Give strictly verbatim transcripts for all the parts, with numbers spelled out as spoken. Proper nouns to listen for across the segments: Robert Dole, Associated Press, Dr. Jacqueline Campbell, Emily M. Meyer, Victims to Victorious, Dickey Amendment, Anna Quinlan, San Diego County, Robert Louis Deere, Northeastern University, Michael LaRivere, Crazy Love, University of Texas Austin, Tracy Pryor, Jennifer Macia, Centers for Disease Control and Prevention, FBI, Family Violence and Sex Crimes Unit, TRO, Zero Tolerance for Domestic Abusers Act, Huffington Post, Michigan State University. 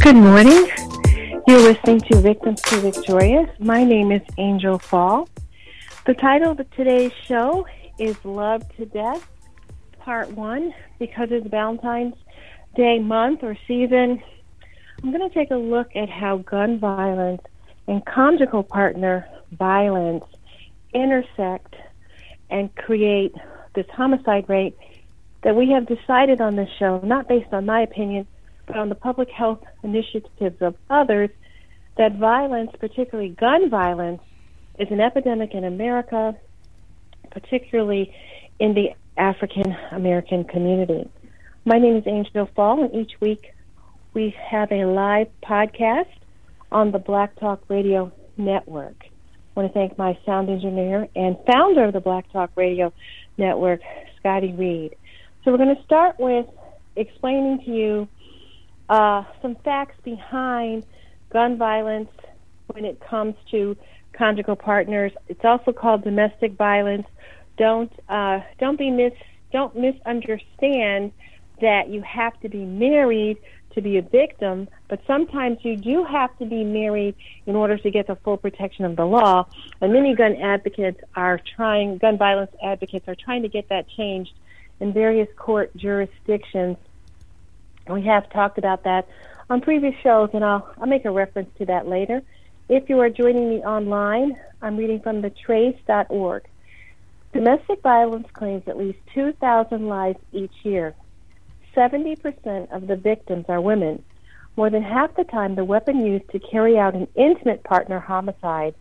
Good morning. You're listening to Victims to Victorious. My name is Angel Fall. The title of today's show is Love to Death, Part one. Because it's Valentine's Day month or season, I'm going to take a look at how gun violence and conjugal partner violence intersect and create this homicide rate that we have decided on this show, not based on my opinion, but on the public health initiatives of others, that violence, particularly gun violence, is an epidemic in America, particularly in the African-American community. My name is Angel Fall, and each week we have a live podcast on the Black Talk Radio Network. I want to thank my sound engineer and founder of the Black Talk Radio Network, Scotty Reed. So we're going to start with explaining to you Uh, some facts behind gun violence when it comes to conjugal partners. It's also called domestic violence. Don't uh, don't be mis don't misunderstand that you have to be married to be a victim, but sometimes you do have to be married in order to get the full protection of the law. And many gun advocates are trying, gun violence advocates are trying to get that changed in various court jurisdictions. We have talked about that on previous shows, and I'll, I'll make a reference to that later. If you are joining me online, I'm reading from the trace dot org. Domestic violence claims at least two thousand lives each year. seventy percent of the victims are women. More than half the time, the weapon used to carry out an intimate partner homicide,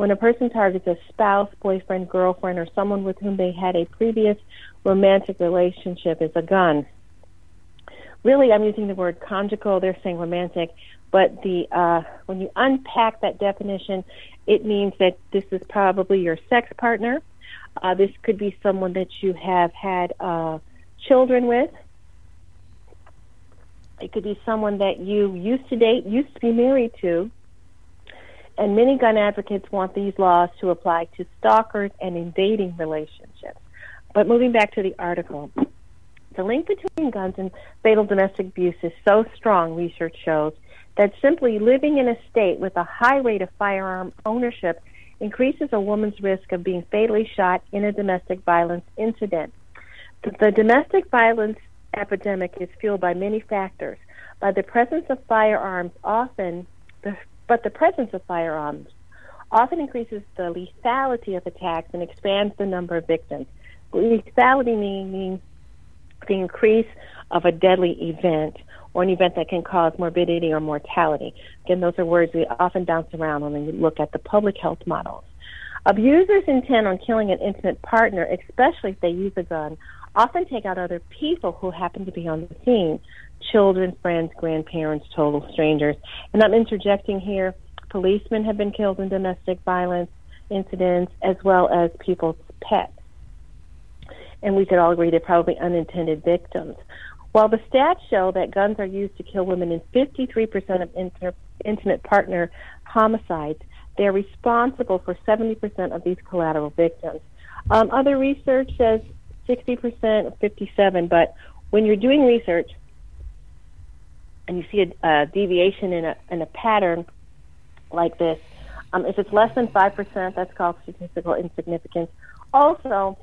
when a person targets a spouse, boyfriend, girlfriend, or someone with whom they had a previous romantic relationship, is a gun. Really, I'm using the word conjugal. They're saying romantic. But the uh, when you unpack that definition, it means that this is probably your sex partner. Uh, this could be someone that you have had uh, children with. It could be someone that you used to date, used to be married to. And many gun advocates want these laws to apply to stalkers and invading relationships. But moving back to the article, the link between guns and fatal domestic abuse is so strong, research shows, that simply living in a state with a high rate of firearm ownership increases a woman's risk of being fatally shot in a domestic violence incident. The, the domestic violence epidemic is fueled by many factors, by the presence of firearms often, the, but the presence of firearms often increases the lethality of attacks and expands the number of victims. Lethality meaning the increase of a deadly event or an event that can cause morbidity or mortality. Again, those are words we often bounce around when we look at the public health models. Abusers intent on killing an intimate partner, especially if they use a gun, often take out other people who happen to be on the scene, children, friends, grandparents, total strangers. And I'm interjecting here, policemen have been killed in domestic violence incidents, as well as people's pets. And we could all agree they're probably unintended victims. While the stats show that guns are used to kill women in fifty-three percent of inter- intimate partner homicides, they're responsible for seventy percent of these collateral victims. Um, other research says sixty percent, fifty-seven percent, but when you're doing research and you see a, a deviation in a, in a pattern like this, um, if it's less than five percent, that's called statistical insignificance. Also,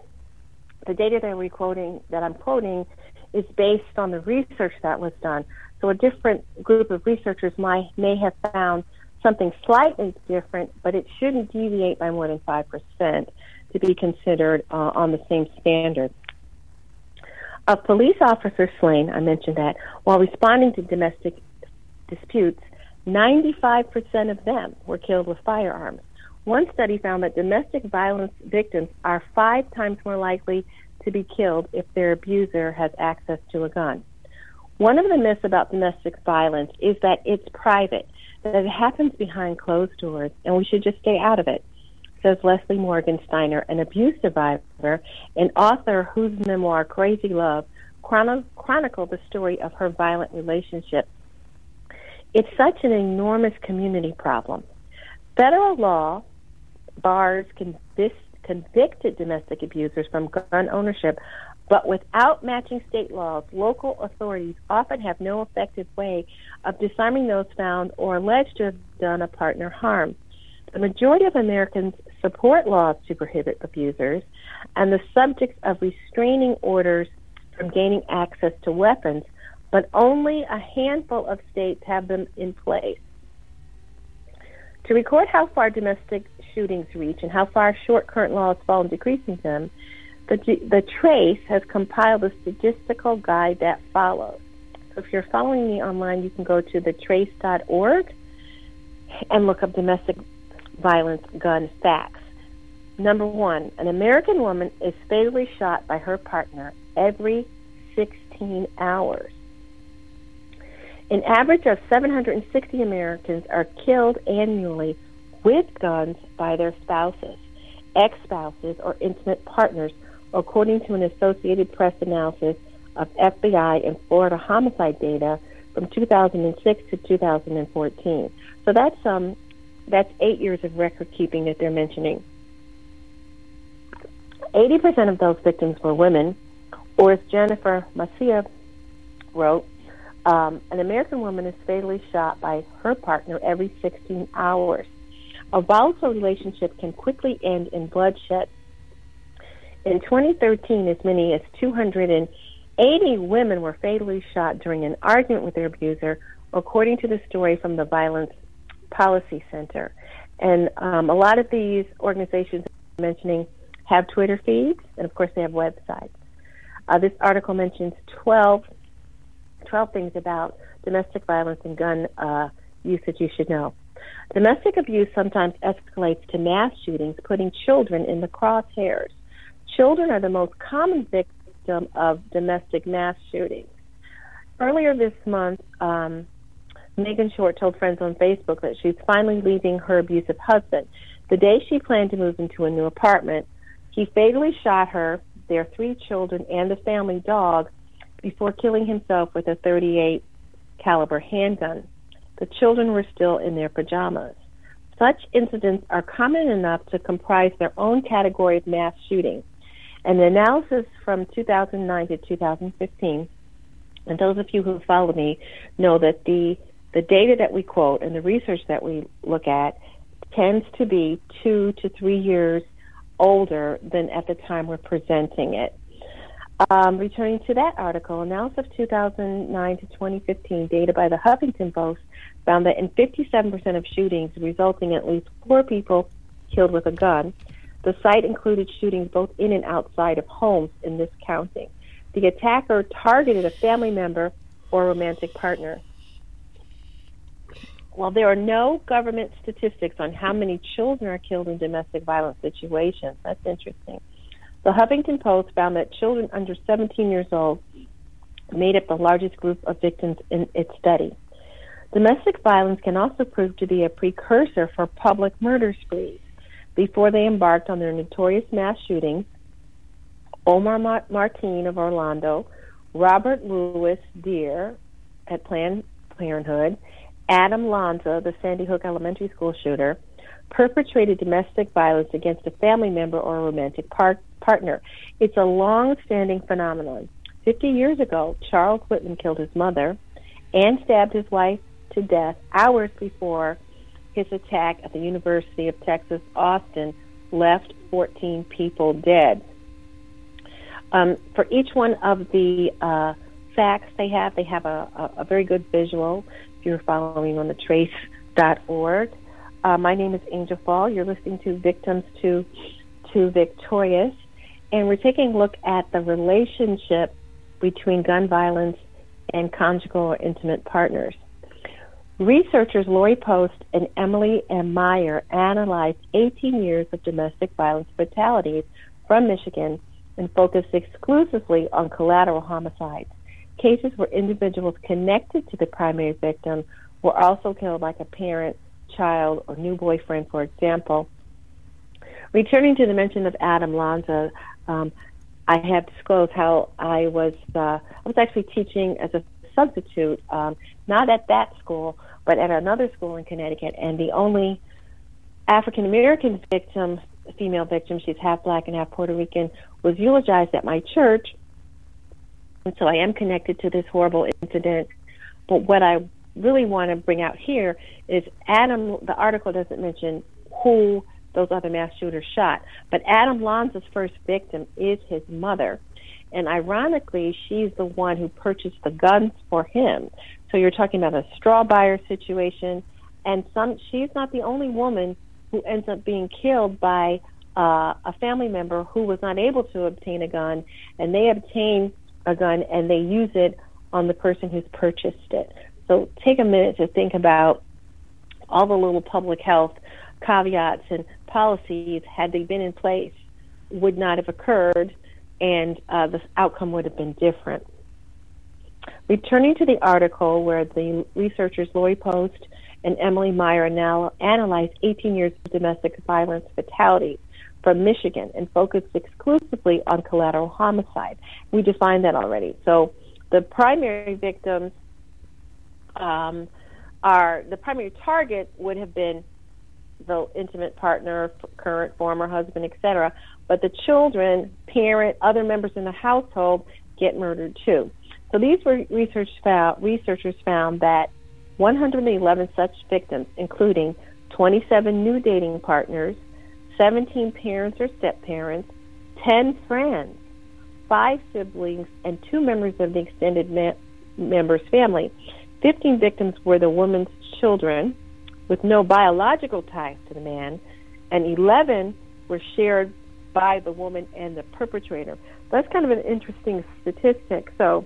the data that I'm quoting, that I'm quoting is based on the research that was done. So a different group of researchers might may have found something slightly different, but it shouldn't deviate by more than five percent to be considered uh, on the same standard. A police officer slain, I mentioned that, while responding to domestic disputes, ninety-five percent of them were killed with firearms. One study found that domestic violence victims are five times more likely to be killed if their abuser has access to a gun. One of the myths about domestic violence is that it's private, that it happens behind closed doors, and we should just stay out of it, says Leslie Morgan Steiler, an abuse survivor and author whose memoir, Crazy Love, chron- chronicled the story of her violent relationship. It's such an enormous community problem. Federal law bars convic- convicted domestic abusers from gun ownership, but without matching state laws, local authorities often have no effective way of disarming those found or alleged to have done a partner harm. The majority of Americans support laws to prohibit abusers, and the subjects of restraining orders from gaining access to weapons, but only a handful of states have them in place. To record how far domestic shootings reach and how far short current laws fall in decreasing them, the, the Trace has compiled a statistical guide that follows. So if you're following me online, you can go to the trace dot org and look up domestic violence gun facts. Number one, an American woman is fatally shot by her partner every sixteen hours. An average of seven hundred sixty Americans are killed annually with guns by their spouses, ex-spouses, or intimate partners, according to an Associated Press analysis of F B I and Florida homicide data from two thousand six to two thousand fourteen. So that's um, that's eight years of record keeping that they're mentioning. eighty percent of those victims were women, or as Jennifer Macia wrote, Um, an American woman is fatally shot by her partner every sixteen hours. A volatile relationship can quickly end in bloodshed. In twenty thirteen, as many as two hundred eighty women were fatally shot during an argument with their abuser, according to the story from the Violence Policy Center. And um, a lot of these organizations I'm mentioning have Twitter feeds, and of course they have websites. Uh, this article mentions twelve twelve things about domestic violence and gun uh, use that you should know. Domestic abuse sometimes escalates to mass shootings, putting children in the crosshairs. Children are the most common victim of domestic mass shootings. Earlier this month, um, Megan Short told friends on Facebook that she's finally leaving her abusive husband. The day she planned to move into a new apartment, he fatally shot her, their three children, and the family dog, before killing himself with a thirty-eight caliber handgun. The children were still in their pajamas. Such incidents are common enough to comprise their own category of mass shooting. An analysis from two thousand nine to two thousand fifteen, and those of you who follow me know that the, the data that we quote and the research that we look at tends to be two to three years older than at the time we're presenting it. Um, returning to that article, analysis of two thousand nine to twenty fifteen data by the Huffington Post found that in fifty-seven percent of shootings resulting in at least four people killed with a gun, the site included shootings both in and outside of homes in this counting. The attacker targeted a family member or romantic partner. While there are no government statistics on how many children are killed in domestic violence situations, that's interesting. The Huffington Post found that children under seventeen years old made up the largest group of victims in its study. Domestic violence can also prove to be a precursor for public murder sprees. Before they embarked on their notorious mass shootings, Omar Mateen of Orlando, Robert Louis Deere at Planned Parenthood, Adam Lanza, the Sandy Hook Elementary School shooter, perpetrated domestic violence against a family member or a romantic partner. partner. It's a long-standing phenomenon. Fifty years ago, Charles Whitman killed his mother and stabbed his wife to death hours before his attack at the University of Texas Austin left fourteen people dead. Um, for each one of the uh, facts they have. They have a, a, a very good visual if you're following on the trace dot org. Uh, my name is Angel Fall. You're listening to Victims to, to Victorious. And we're taking a look at the relationship between gun violence and conjugal or intimate partners. Researchers Lori Post and Emily M. Meyer analyzed eighteen years of domestic violence fatalities from Michigan and focused exclusively on collateral homicides, cases where individuals connected to the primary victim were also killed, like a parent, child, or new boyfriend, for example. Returning to the mention of Adam Lanza, um, I have disclosed how I was, uh, I was actually teaching as a substitute, um, not at that school, but at another school in Connecticut, and the only African-American victim, female victim, she's half black and half Puerto Rican, was eulogized at my church, and so I am connected to this horrible incident. But what I really want to bring out here is Adam, the article doesn't mention who those other mass shooters shot, but Adam Lanza's first victim is his mother. And ironically, she's the one who purchased the guns for him. So you're talking about a straw buyer situation. And some, she's not the only woman who ends up being killed by uh, a family member who was not able to obtain a gun. And they obtain a gun and they use it on the person who's purchased it. So take a minute to think about all the little public health caveats and policies, had they been in place, would not have occurred. And uh, the outcome would have been different. Returning to the article where the researchers Lori Post and Emily Meyer now analyzed eighteen years of domestic violence fatalities from Michigan and focused exclusively on collateral homicide. We defined that already. So the primary victims um, are, the primary target would have been the intimate partner, current, former husband, et cetera, but the children, parent, other members in the household get murdered too. So these were research found, researchers found that one hundred eleven such victims, including twenty-seven new dating partners, seventeen parents or step-parents, ten friends, five siblings, and two members of the extended ma- member's family. fifteen victims were the woman's children with no biological ties to the man, and eleven were shared by the woman and the perpetrator. That's kind of an interesting statistic. So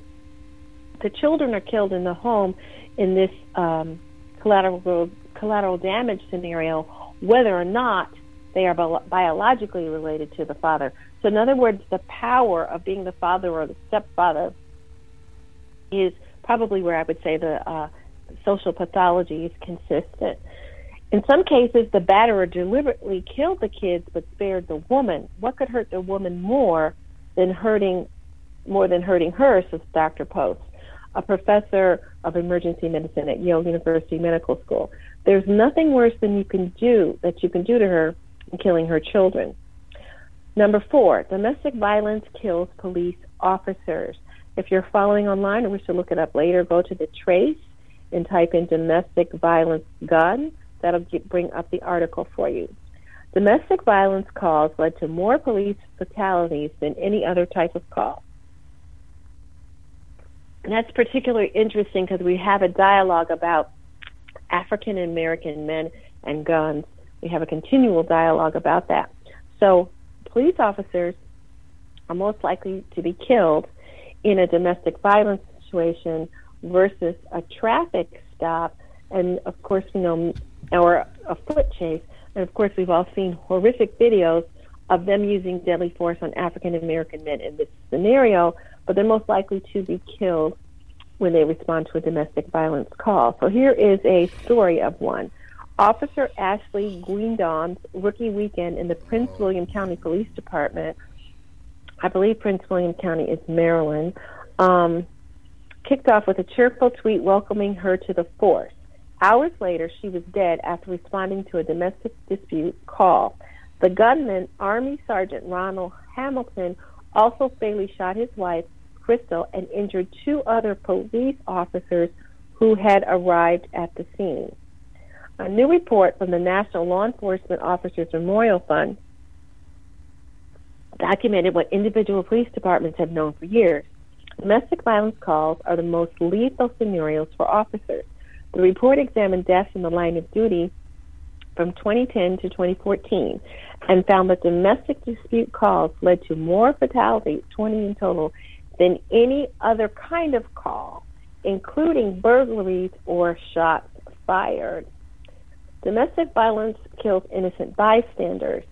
the children are killed in the home in this um, collateral collateral damage scenario, whether or not they are bi- biologically related to the father. So in other words, the power of being the father or the stepfather is probably where I would say the uh, social pathology is consistent. In some cases, the batterer deliberately killed the kids but spared the woman. What could hurt the woman more than hurting, more than hurting her, says Doctor Post, a professor of emergency medicine at Yale University Medical School. There's nothing worse than you can do, that you can do to her in killing her children. Number four, domestic violence kills police officers. If you're following online and wish to look it up later, go to The Trace and type in domestic violence gun. That'll get, bring up the article for you. Domestic violence calls led to more police fatalities than any other type of call. And that's particularly interesting because we have a dialogue about African American men and guns. We have a continual dialogue about that. So police officers are most likely to be killed in a domestic violence situation versus a traffic stop. And of course, you know, or a foot chase. And of course, we've all seen horrific videos of them using deadly force on African-American men in this scenario, but they're most likely to be killed when they respond to a domestic violence call. So here is a story of one. Officer Ashley Guindon's rookie weekend in the Prince William County Police Department, I believe Prince William County is Maryland, um, kicked off with a cheerful tweet welcoming her to the force. Hours later, she was dead after responding to a domestic dispute call. The gunman, Army Sergeant Ronald Hamilton, also fatally shot his wife, Crystal, and injured two other police officers who had arrived at the scene. A new report from the National Law Enforcement Officers Memorial Fund documented what individual police departments have known for years. Domestic violence calls are the most lethal scenarios for officers. The report examined deaths in the line of duty from twenty ten to twenty fourteen and found that domestic dispute calls led to more fatalities, twenty in total, than any other kind of call, including burglaries or shots fired. Domestic violence kills innocent bystanders.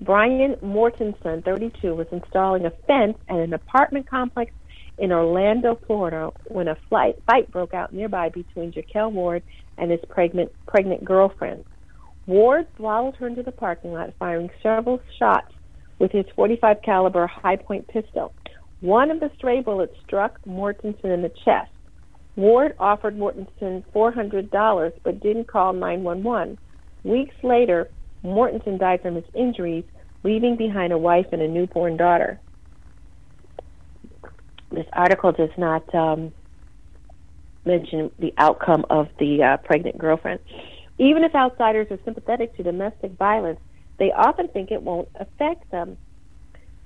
Brian Mortensen, thirty-two, was installing a fence at an apartment complex in Orlando, Florida, when a flight, fight broke out nearby between Jaquel Ward and his pregnant, pregnant girlfriend. Ward followed her into the parking lot, firing several shots with his forty-five caliber high-point pistol. One of the stray bullets struck Mortensen in the chest. Ward offered Mortensen four hundred dollars but didn't call nine one one. Weeks later, Mortensen died from his injuries, leaving behind a wife and a newborn daughter. This article does not um, mention the outcome of the uh, pregnant girlfriend. Even if outsiders are sympathetic to domestic violence, they often think it won't affect them,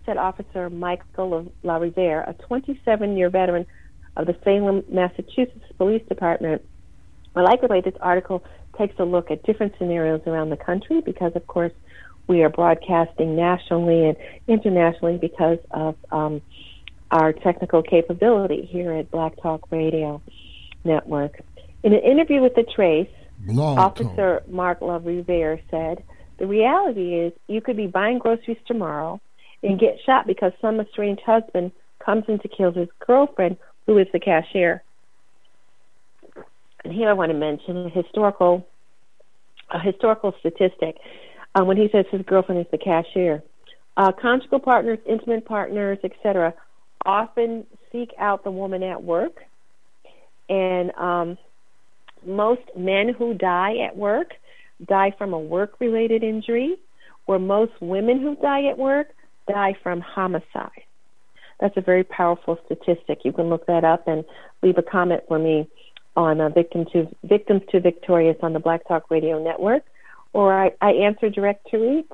said Officer Michael LaRivere, a twenty-seven-year veteran of the Salem, Massachusetts Police Department. I like the way this article takes a look at different scenarios around the country because, of course, we are broadcasting nationally and internationally because of um, our technical capability here at Black Talk Radio Network. In an interview with The Trace, Long Officer talk. Mark LaRivere said, "The reality is you could be buying groceries tomorrow and get shot because some estranged husband comes in to kill his girlfriend, who is the cashier." And here I want to mention a historical, a historical statistic uh, when he says his girlfriend is the cashier. Uh, conjugal partners, intimate partners, et cetera, often seek out the woman at work, and um, most men who die at work die from a work-related injury, where most women who die at work die from homicide. That's a very powerful statistic. You can look that up and leave a comment for me on uh, Victim to, Victims to Victorious on the Black Talk Radio Network, or I, I answer direct tweets.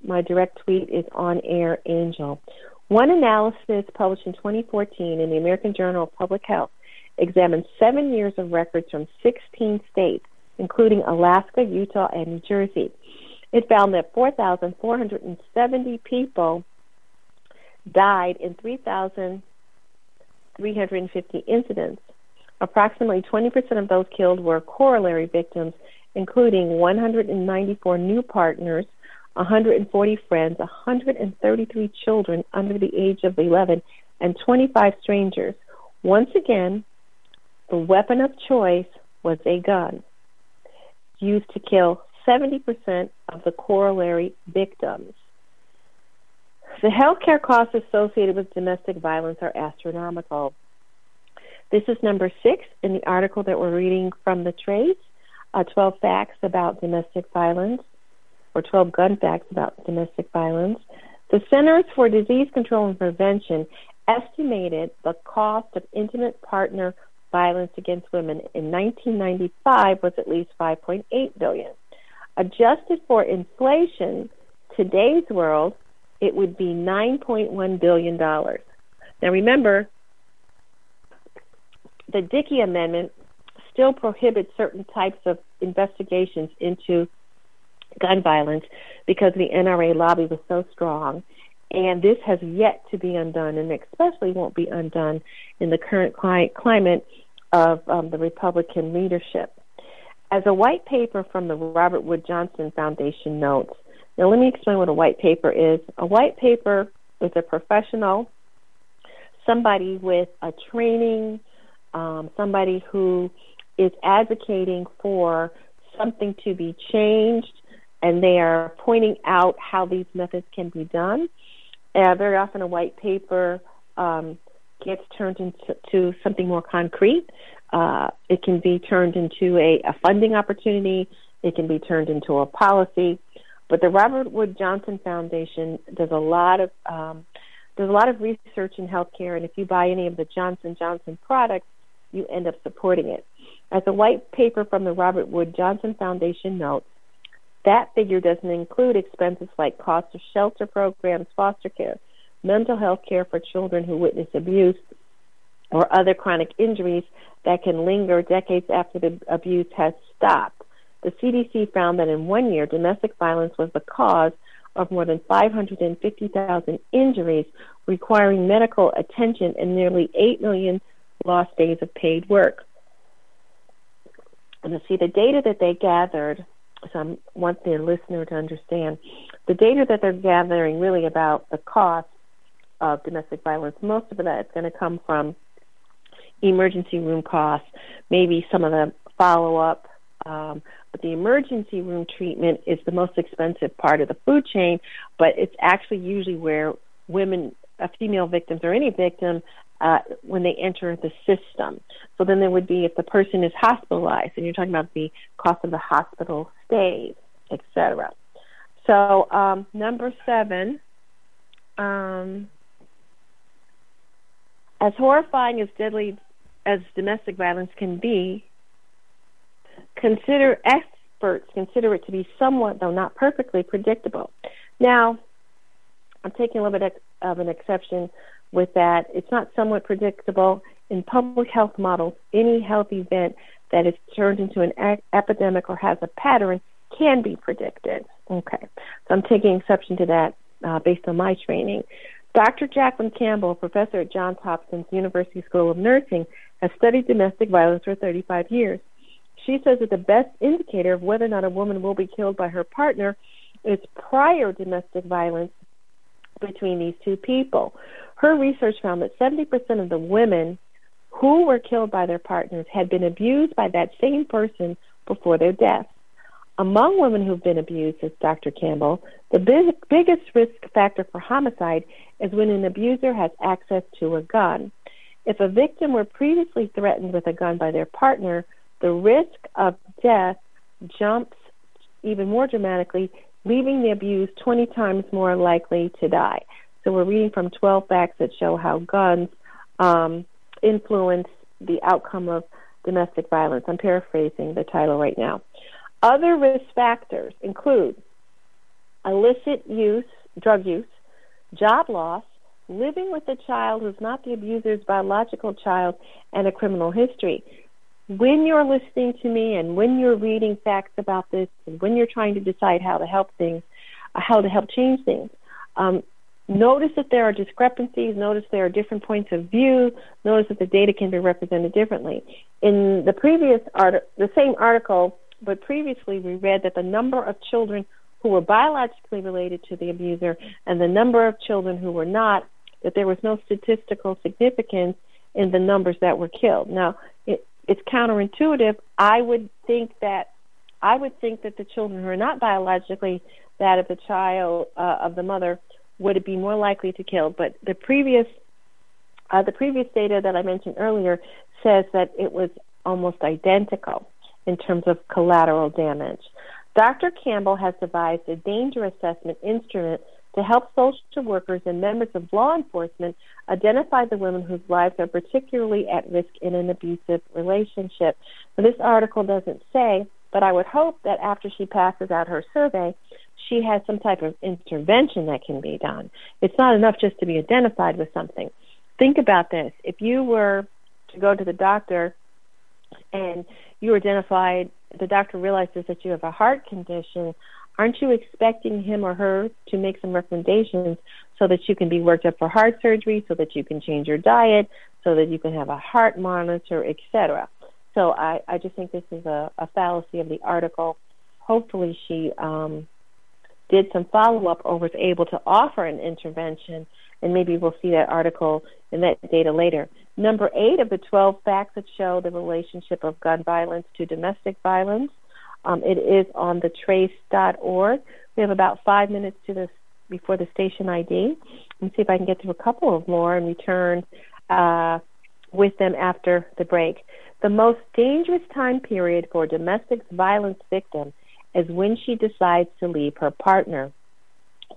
My direct tweet is On Air Angel. One analysis published in twenty fourteen in the American Journal of Public Health examined seven years of records from sixteen states, including Alaska, Utah, and New Jersey. It found that four thousand four hundred seventy people died in three thousand three hundred fifty incidents. Approximately twenty percent of those killed were corollary victims, including one hundred ninety-four new partners, one hundred forty friends, one hundred thirty-three children under the age of eleven, and twenty-five strangers. Once again, the weapon of choice was a gun, used to kill seventy percent of the corollary victims. The healthcare costs associated with domestic violence are astronomical. This is number six in the article that we're reading from The Trace, uh, twelve facts about domestic violence, or twelve gun facts about domestic violence. The Centers for Disease Control and Prevention estimated the cost of intimate partner violence against women in nineteen ninety-five was at least five point eight billion dollars. Adjusted for inflation, today's world, it would be nine point one billion dollars. Now remember, the Dickey Amendment still prohibits certain types of investigations into gun violence because the N R A lobby was so strong, and this has yet to be undone, and especially won't be undone in the current climate of um, the Republican leadership. As a white paper from the Robert Wood Johnson Foundation notes, now let me explain what a white paper is. A white paper is a professional, somebody with a training, Um, somebody who is advocating for something to be changed, and they are pointing out how these methods can be done. Uh, very often a white paper um, gets turned into something more concrete. Uh, it can be turned into a, a funding opportunity. It can be turned into a policy. But the Robert Wood Johnson Foundation does a lot of um, does a lot of research in healthcare, and if you buy any of the Johnson and Johnson products, you end up supporting it. As a white paper from the Robert Wood Johnson Foundation notes, that figure doesn't include expenses like cost of shelter programs, foster care, mental health care for children who witness abuse or other chronic injuries that can linger decades after the abuse has stopped. The C D C found that in one year, domestic violence was the cause of more than five hundred fifty thousand injuries, requiring medical attention, and nearly eight million lost days of paid work. And to see the data that they gathered, so I want the listener to understand, the data that they're gathering really about the cost of domestic violence, most of that is going to come from emergency room costs, maybe some of the follow-up, um, but the emergency room treatment is the most expensive part of the food chain, but it's actually usually where women, uh, female victims or any victim, uh, when they enter the system. So then there would be if the person is hospitalized, and you're talking about the cost of the hospital stays, et cetera. So um, number seven, um, as horrifying as deadly as domestic violence can be, consider experts consider it to be somewhat, though not perfectly, predictable. Now, I'm taking a little bit of an exception with that. It's not somewhat predictable. In public health models, any health event that is turned into an epidemic or has a pattern can be predicted. Okay, so I'm taking exception to that uh, based on my training. Doctor Jacqueline Campbell, professor at Johns Hopkins University School of Nursing, has studied domestic violence for thirty-five years. She says that the best indicator of whether or not a woman will be killed by her partner is prior domestic violence between these two people. Her research found that seventy percent of the women who were killed by their partners had been abused by that same person before their death. Among women who've been abused, says Doctor Campbell, the big, biggest risk factor for homicide is when an abuser has access to a gun. If a victim were previously threatened with a gun by their partner, the risk of death jumps even more dramatically, leaving the abused twenty times more likely to die. So we're reading from twelve facts that show how guns um, influence the outcome of domestic violence. I'm paraphrasing the title right now. Other risk factors include illicit use, drug use, job loss, living with a child who's not the abuser's biological child, and a criminal history. When you're listening to me and when you're reading facts about this and when you're trying to decide how to help things, how to help change things, um, notice that there are discrepancies, notice there are different points of view, notice that the data can be represented differently. In the previous art, the same article, but previously we read that the number of children who were biologically related to the abuser and the number of children who were not, that there was no statistical significance in the numbers that were killed. Now, it, it's counterintuitive. I would think that I would think that the children who are not biologically that of the child uh, of the mother would be more likely to kill. But the previous uh, the previous data that I mentioned earlier says that it was almost identical in terms of collateral damage. Doctor Campbell has devised a danger assessment instrument to help social workers and members of law enforcement identify the women whose lives are particularly at risk in an abusive relationship. Now, this article doesn't say, but I would hope that after she passes out her survey, she has some type of intervention that can be done. It's not enough just to be identified with something. Think about this. If you were to go to the doctor and you identified, the doctor realizes that you have a heart condition, aren't you expecting him or her to make some recommendations so that you can be worked up for heart surgery, so that you can change your diet, so that you can have a heart monitor, et cetera? So I, I just think this is a, a fallacy of the article. Hopefully she um, did some follow-up or was able to offer an intervention, and maybe we'll see that article and that data later. Number eight of the twelve facts that show the relationship of gun violence to domestic violence. Um, it is on the trace dot org. We have about five minutes to this before the station I D. Let's see if I can get to a couple of more and return uh, with them after the break. The most dangerous time period for a domestic violence victim is when she decides to leave her partner.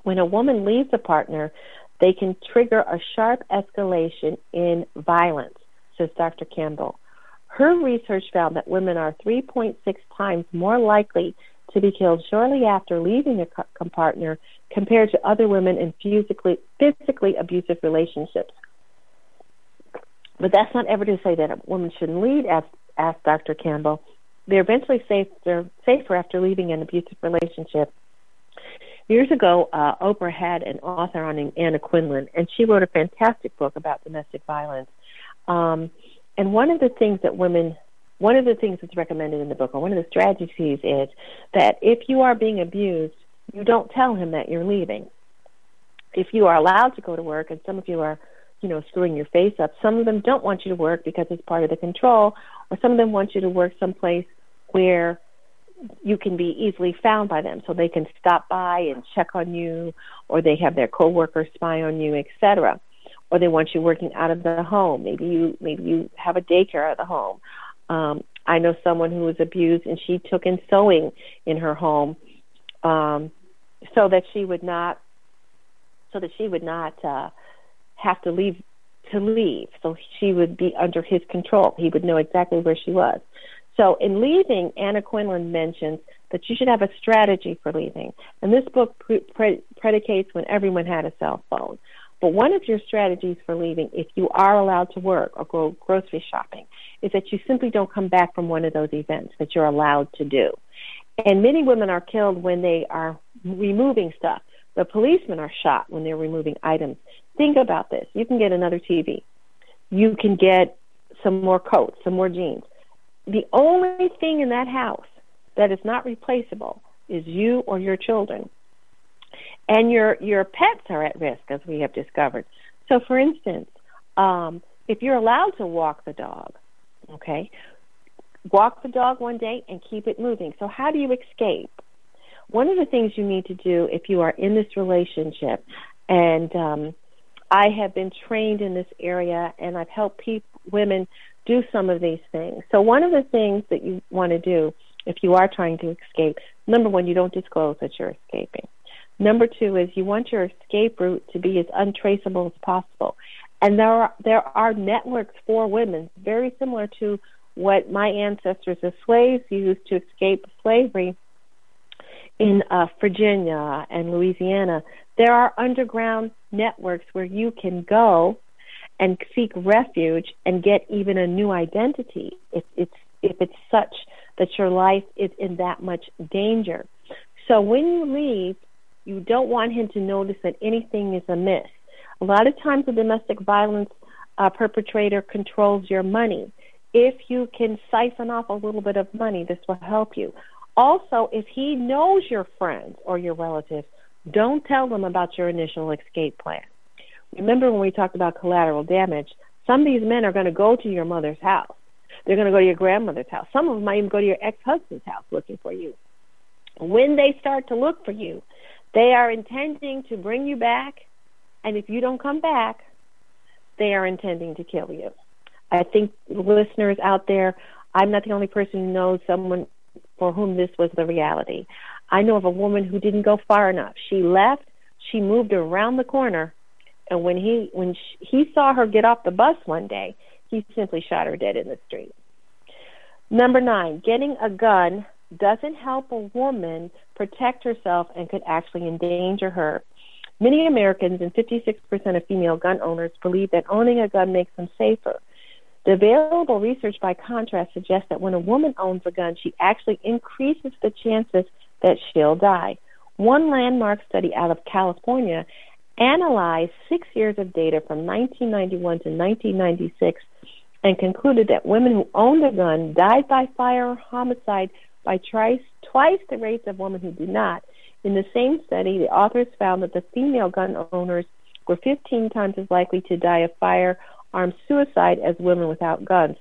When a woman leaves a partner, they can trigger a sharp escalation in violence, says Doctor Campbell. Her research found that women are three point six times more likely to be killed shortly after leaving their co- partner compared to other women in physically, physically abusive relationships. But that's not ever to say that a woman shouldn't lead, asked, asked Doctor Campbell. They're eventually safer, safer after leaving an abusive relationship. Years ago, uh, Oprah had an author on Anna Quinlan, and she wrote a fantastic book about domestic violence. Um, and one of the things that women, one of the things that's recommended in the book, or one of the strategies is that if you are being abused, you don't tell him that you're leaving. If you are allowed to go to work, and some of you are, you know, screwing your face up, some of them don't want you to work because it's part of the control, or some of them want you to work someplace where you can be easily found by them, so they can stop by and check on you, or they have their coworkers spy on you, et cetera. Or they want you working out of the home. Maybe you maybe you have a daycare at the home. Um, I know someone who was abused, and she took in sewing in her home, um, so that she would not so that she would not uh, have to leave to leave. So she would be under his control. He would know exactly where she was. So in leaving, Anna Quinlan mentions that you should have a strategy for leaving. And this book pre- pre- predicates when everyone had a cell phone. But one of your strategies for leaving, if you are allowed to work or go grocery shopping, is that you simply don't come back from one of those events that you're allowed to do. And many women are killed when they are removing stuff. The policemen are shot when they're removing items. Think about this. You can get another T V. You can get some more coats, some more jeans. The only thing in that house that is not replaceable is you or your children. And your your pets are at risk, as we have discovered. So, for instance, um, if you're allowed to walk the dog, okay, walk the dog one day and keep it moving. So how do you escape? One of the things you need to do if you are in this relationship, and um, I have been trained in this area, and I've helped people, women do some of these things. So one of the things that you want to do if you are trying to escape, number one, you don't disclose that you're escaping. Number two is you want your escape route to be as untraceable as possible. And there are, there are networks for women, very similar to what my ancestors as slaves used to escape slavery in uh, Virginia and Louisiana. There are underground networks where you can go and seek refuge and get even a new identity if it's, if it's such that your life is in that much danger. So when you leave, you don't want him to notice that anything is amiss. A lot of times the domestic violence uh, perpetrator controls your money. If you can siphon off a little bit of money, this will help you. Also, if he knows your friends or your relatives, don't tell them about your initial escape plan. Remember when we talked about collateral damage, some of these men are going to go to your mother's house. They're going to go to your grandmother's house. Some of them might even go to your ex-husband's house looking for you. When they start to look for you, they are intending to bring you back, and if you don't come back, they are intending to kill you. I think listeners out there, I'm not the only person who knows someone for whom this was the reality. I know of a woman who didn't go far enough. She left, she moved around the corner, and when he when she, he saw her get off the bus one day, he simply shot her dead in the street. Number nine, getting a gun doesn't help a woman protect herself and could actually endanger her. Many Americans and fifty-six percent of female gun owners believe that owning a gun makes them safer. The available research, by contrast, suggests that when a woman owns a gun, she actually increases the chances that she'll die. One landmark study out of California analyzed six years of data from nineteen ninety-one to nineteen ninety-six and concluded that women who owned a gun died by fire or homicide by twice, twice the rates of women who did not. In the same study, the authors found that the female gun owners were fifteen times as likely to die of firearm suicide as women without guns.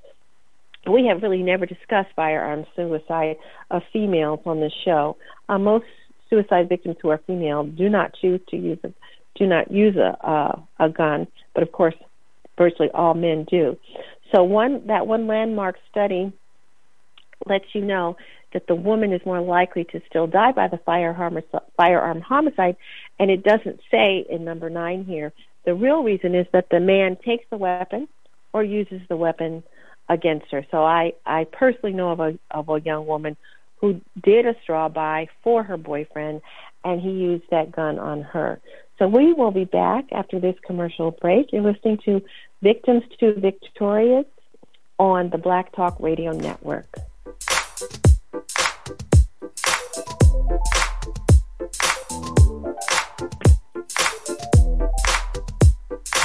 We have really never discussed firearm suicide of females on this show. Uh, most suicide victims who are female do not choose to use a do not use a, uh, a gun, but of course, virtually all men do. So one that one landmark study lets you know that the woman is more likely to still die by the firearm, firearm homicide, and it doesn't say in number nine here, the real reason is that the man takes the weapon or uses the weapon against her. So I, I personally know of a, of a young woman who did a straw buy for her boyfriend, and he used that gun on her. So we will be back after this commercial break. You're listening to Victims to Victorious on the Black Talk Radio Network.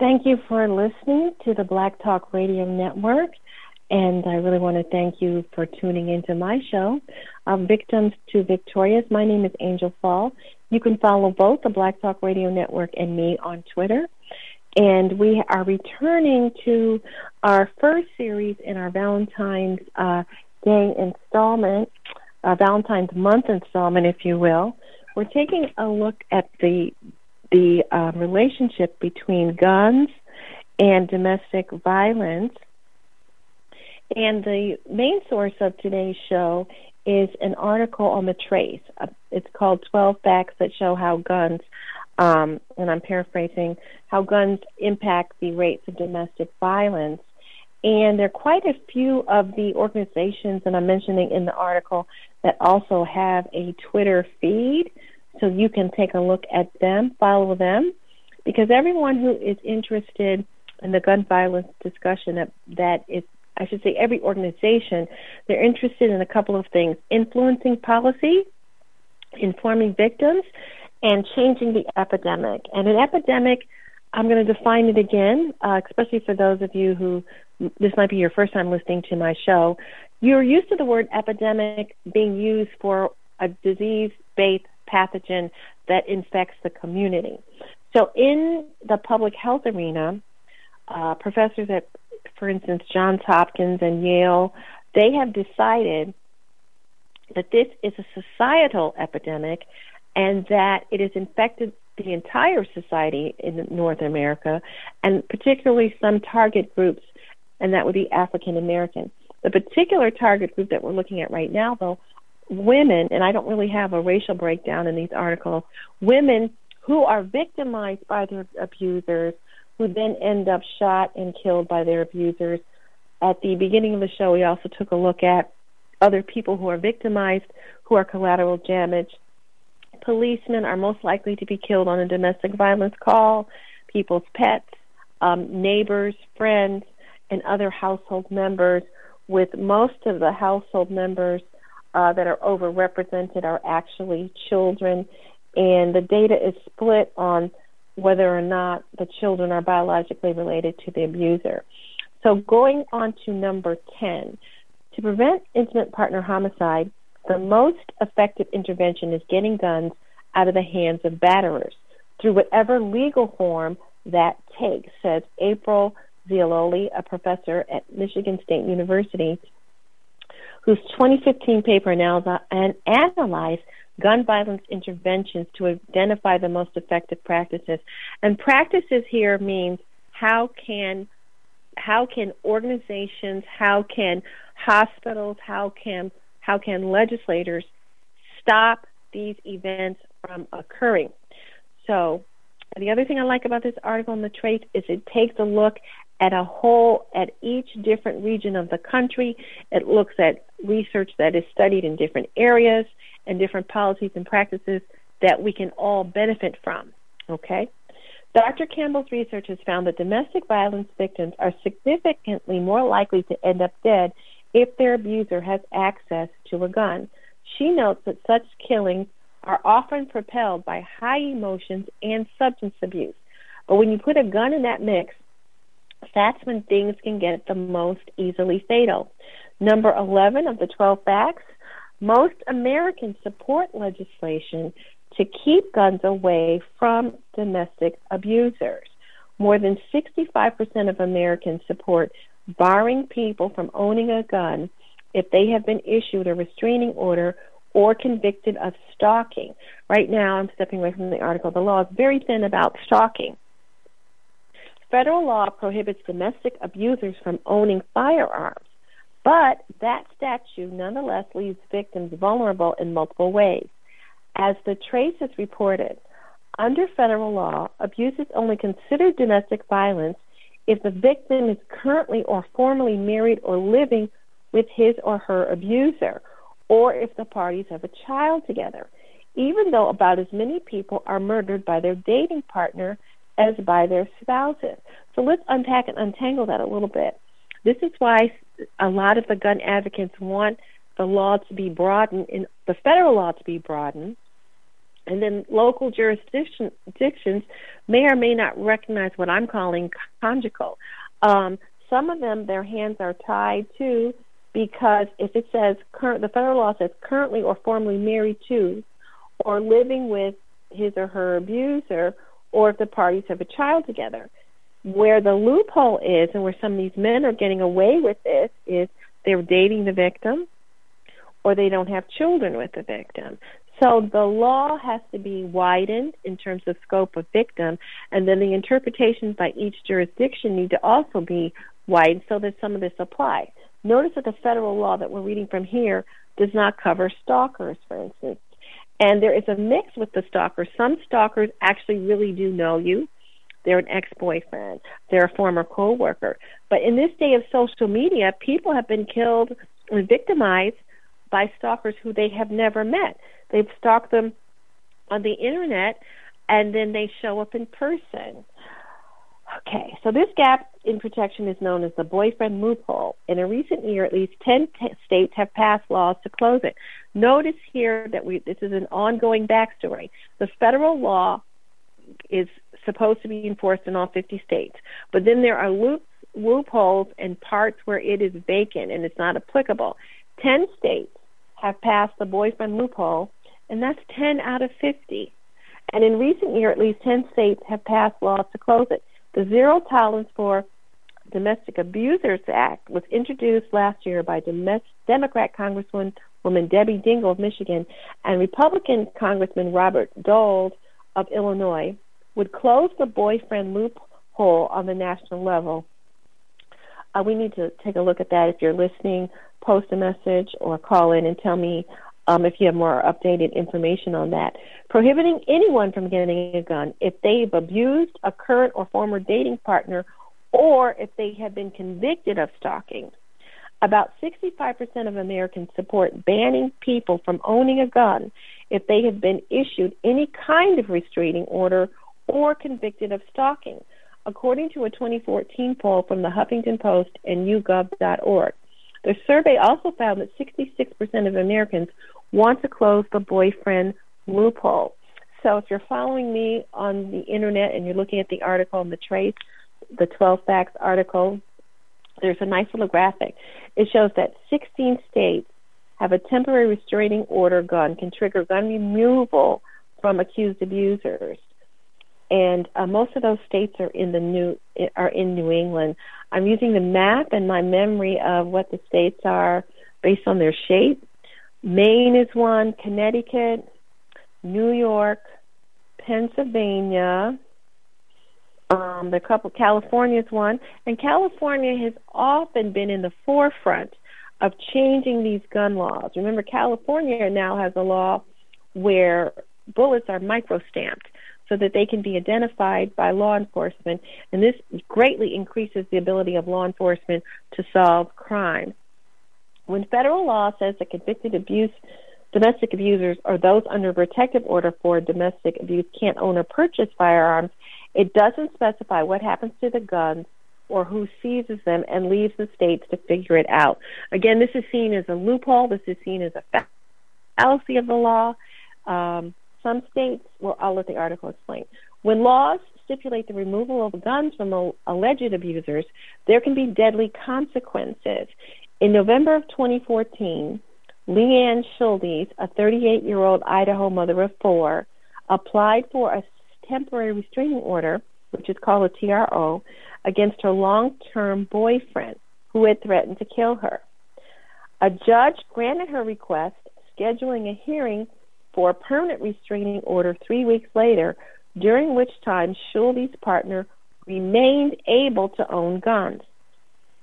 Thank you for listening to the Black Talk Radio Network, and I really want to thank you for tuning into my show, um, Victims to Victorious. My name is Angel Fall. You can follow both the Black Talk Radio Network and me on Twitter, and we are returning to our first series in our Valentine's uh, Day installment, uh, Valentine's Month installment, if you will. We're taking a look at the the uh, relationship between guns and domestic violence. And the main source of today's show is an article on The Trace. Uh, it's called twelve Facts That Show How Guns, um, and I'm paraphrasing, how guns impact the rates of domestic violence. And there are quite a few of the organizations that I'm mentioning in the article that also have a Twitter feed, so you can take a look at them, follow them, because everyone who is interested in the gun violence discussion, that, that is, I should say every organization, they're interested in a couple of things: influencing policy, informing victims, and changing the epidemic. And an epidemic, I'm going to define it again, uh, especially for those of you who, this might be your first time listening to my show, you're used to the word epidemic being used for a disease-based pathogen that infects the community. So in the public health arena, uh, professors at, for instance, Johns Hopkins and Yale, they have decided that this is a societal epidemic and that it has infected the entire society in North America, and particularly some target groups, and that would be African Americans. The particular target group that we're looking at right now, though, women, and I don't really have a racial breakdown in these articles, women who are victimized by their abusers, who then end up shot and killed by their abusers. At the beginning of the show, we also took a look at other people who are victimized, who are collateral damage. Policemen are most likely to be killed on a domestic violence call, people's pets, um, neighbors, friends, and other household members, with most of the household members Uh, that are overrepresented are actually children, and the data is split on whether or not the children are biologically related to the abuser. So going on to number ten, to prevent intimate partner homicide, the most effective intervention is getting guns out of the hands of batterers through whatever legal form that takes, says April Ziololi, a professor at Michigan State University, whose twenty fifteen paper analyzed gun violence interventions to identify the most effective practices. And practices here means how can how can organizations, how can hospitals, how can how can legislators stop these events from occurring? So And the other thing I like about this article on The Trace is it takes a look at a whole, at each different region of the country. It looks at research that is studied in different areas and different policies and practices that we can all benefit from, okay? Doctor Campbell's research has found that domestic violence victims are significantly more likely to end up dead if their abuser has access to a gun. She notes that such killings are often propelled by high emotions and substance abuse. But when you put a gun in that mix, that's when things can get the most easily fatal. Number eleven of the twelve facts, most Americans support legislation to keep guns away from domestic abusers. More than sixty-five percent of Americans support barring people from owning a gun if they have been issued a restraining order or convicted of stalking. Right now, I'm stepping away from the article. The law is very thin about stalking. Federal law prohibits domestic abusers from owning firearms, but that statute nonetheless leaves victims vulnerable in multiple ways. As The Trace is reported, under federal law, abuse is only considered domestic violence if the victim is currently or formerly married or living with his or her abuser, or if the parties have a child together, even though about as many people are murdered by their dating partner as by their spouses. So let's unpack and untangle that a little bit. This is why a lot of the gun advocates want the law to be broadened, in, the federal law to be broadened, and then local jurisdictions may or may not recognize what I'm calling conjugal. Um, some of them, their hands are tied to, because if it says, current, the federal law says currently or formerly married to, or living with his or her abuser, or if the parties have a child together. Where the loophole is, and where some of these men are getting away with this, is they're dating the victim, or they don't have children with the victim. So the law has to be widened in terms of scope of victim, and then the interpretations by each jurisdiction need to also be widened so that some of this applies. Notice that the federal law that we're reading from here does not cover stalkers, for instance. And there is a mix with the stalkers. Some stalkers actually really do know you. They're an ex-boyfriend. They're a former co-worker. But in this day of social media, people have been killed and victimized by stalkers who they have never met. They've stalked them on the internet, and then they show up in person. Okay, so this gap in protection is known as the boyfriend loophole. In a recent year, at least ten t- states have passed laws to close it. Notice here that we this is an ongoing backstory. The federal law is supposed to be enforced in all fifty states, but then there are loops, loopholes and parts where it is vacant and it's not applicable. ten states have passed the boyfriend loophole, and that's ten out of fifty. And in recent year, at least ten states have passed laws to close it. The Zero Tolerance for Domestic Abusers Act was introduced last year by Democrat Congresswoman Debbie Dingell of Michigan and Republican Congressman Robert Dole of Illinois, would close the boyfriend loophole on the national level. Uh, we need to take a look at that. If you're listening, post a message or call in and tell me um, if you have more updated information on that. Prohibiting anyone from getting a gun if they've abused a current or former dating partner or if they have been convicted of stalking. About sixty-five percent of Americans support banning people from owning a gun if they have been issued any kind of restraining order or convicted of stalking, according to a twenty fourteen poll from the Huffington Post and u gov dot org. The survey also found that sixty-six percent of Americans want to close the boyfriend loophole. So if you're following me on the internet and you're looking at the article on The Trace, the twelve Facts article, there's a nice little graphic. It shows that sixteen states have a temporary restraining order gun, can trigger gun removal from accused abusers. And uh, most of those states are in the new are in New England. I'm using the map and my memory of what the states are based on their shape. Maine is one, Connecticut, New York, Pennsylvania. Um, the couple California is one, and California has often been in the forefront of changing these gun laws. Remember, California now has a law where bullets are micro-stamped. so that they can be identified by law enforcement, and this greatly increases the ability of law enforcement to solve crime. When federal law says that convicted abuse, domestic abusers or those under protective order for domestic abuse can't own or purchase firearms, it doesn't specify what happens to the guns or who seizes them and leaves the states to figure it out. Again, this is seen as a loophole. This is seen as a fallacy of the law. Um, some states, well, I'll let the article explain. When laws stipulate the removal of guns from alleged abusers, there can be deadly consequences. In November of twenty fourteen, Leanne Shuldies, a thirty-eight-year-old Idaho mother of four, applied for a temporary restraining order, which is called a T R O, against her long-term boyfriend, who had threatened to kill her. A judge granted her request, scheduling a hearing for a permanent restraining order three weeks later, during which time Shuldies' partner remained able to own guns.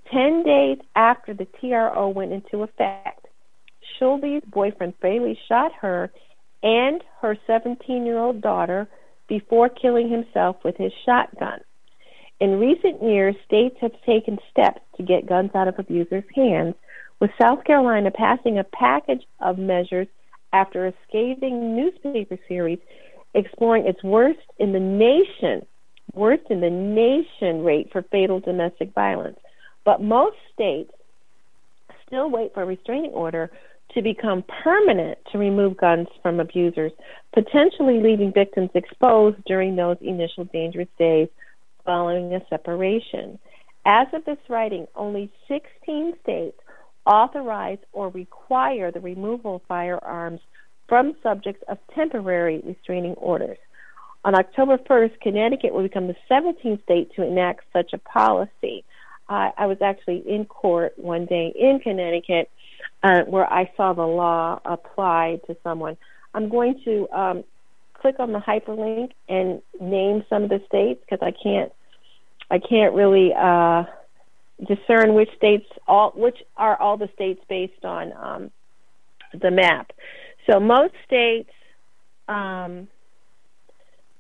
Ten days after the T R O went into effect, Shuldies' boyfriend fatally shot her and her seventeen-year-old daughter before killing himself with his shotgun. In recent years, states have taken steps to get guns out of abusers' hands, with South Carolina passing a package of measures after a scathing newspaper series exploring its worst in the nation, worst in the nation rate for fatal domestic violence. But most states still wait for a restraining order to become permanent to remove guns from abusers, potentially leaving victims exposed during those initial dangerous days following a separation. As of this writing, only sixteen states authorize or require the removal of firearms from subjects of temporary restraining orders. On October first, Connecticut will become the seventeenth state to enact such a policy. Uh, I was actually in court one day in Connecticut uh, where I saw the law applied to someone. I'm going to um, click on the hyperlink and name some of the states because I can't, I can't really uh, discern which states all, which are all the states based on um, the map. So most states, um,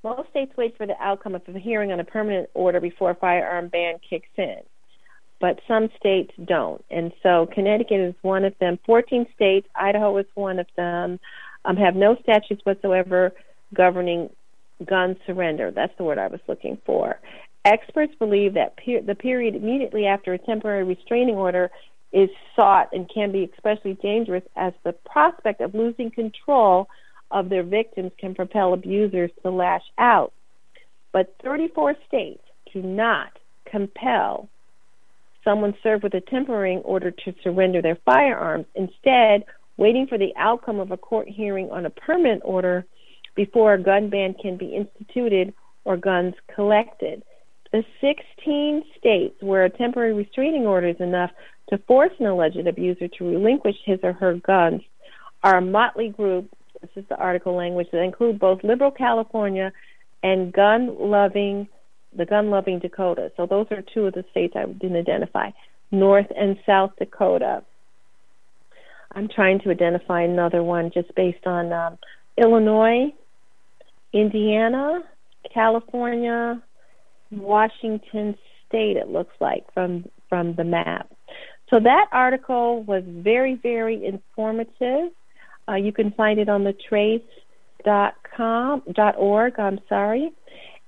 most states wait for the outcome of a hearing on a permanent order before a firearm ban kicks in, but some states don't. And so Connecticut is one of them. fourteen states, Idaho is one of them, um, have no statutes whatsoever governing gun surrender. That's the word I was looking for. Experts believe that per- the period immediately after a temporary restraining order is sought and can be especially dangerous, as the prospect of losing control of their victims can propel abusers to lash out. But thirty-four states do not compel someone served with a temporary order to surrender their firearms, instead waiting for the outcome of a court hearing on a permanent order before a gun ban can be instituted or guns collected. The sixteen states where a temporary restraining order is enough to force an alleged abuser to relinquish his or her guns are a motley group, this is the article language, that include both liberal California and gun-loving the gun-loving Dakota. So those are two of the states I didn't identify, North and South Dakota. I'm trying to identify another one just based on um, Illinois, Indiana, California, Washington State, it looks like, from, from the map. So that article was very, very informative. Uh, you can find it on the trace dot com dot org, I'm sorry.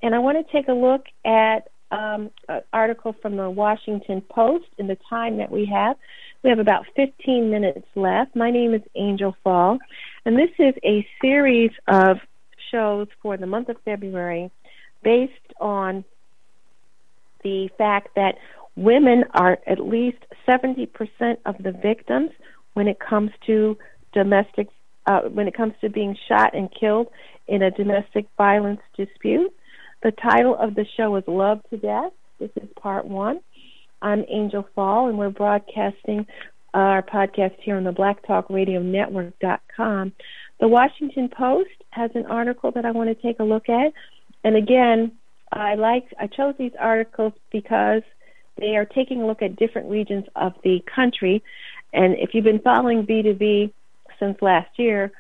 And I want to take a look at um, an article from the Washington Post in the time that we have. We have about fifteen minutes left. My name is Angel Fall, and this is a series of shows for the month of February based on the fact that women are at least seventy percent of the victims when it comes to domestic, uh, when it comes to being shot and killed in a domestic violence dispute. The title of the show is Love to Death. This is part one. I'm Angel Fall, and we're broadcasting our podcast here on the black talk radio network dot com. The Washington Post has an article that I want to take a look at. And again, I like I chose these articles because they are taking a look at different regions of the country. And if you've been following B two B since last year,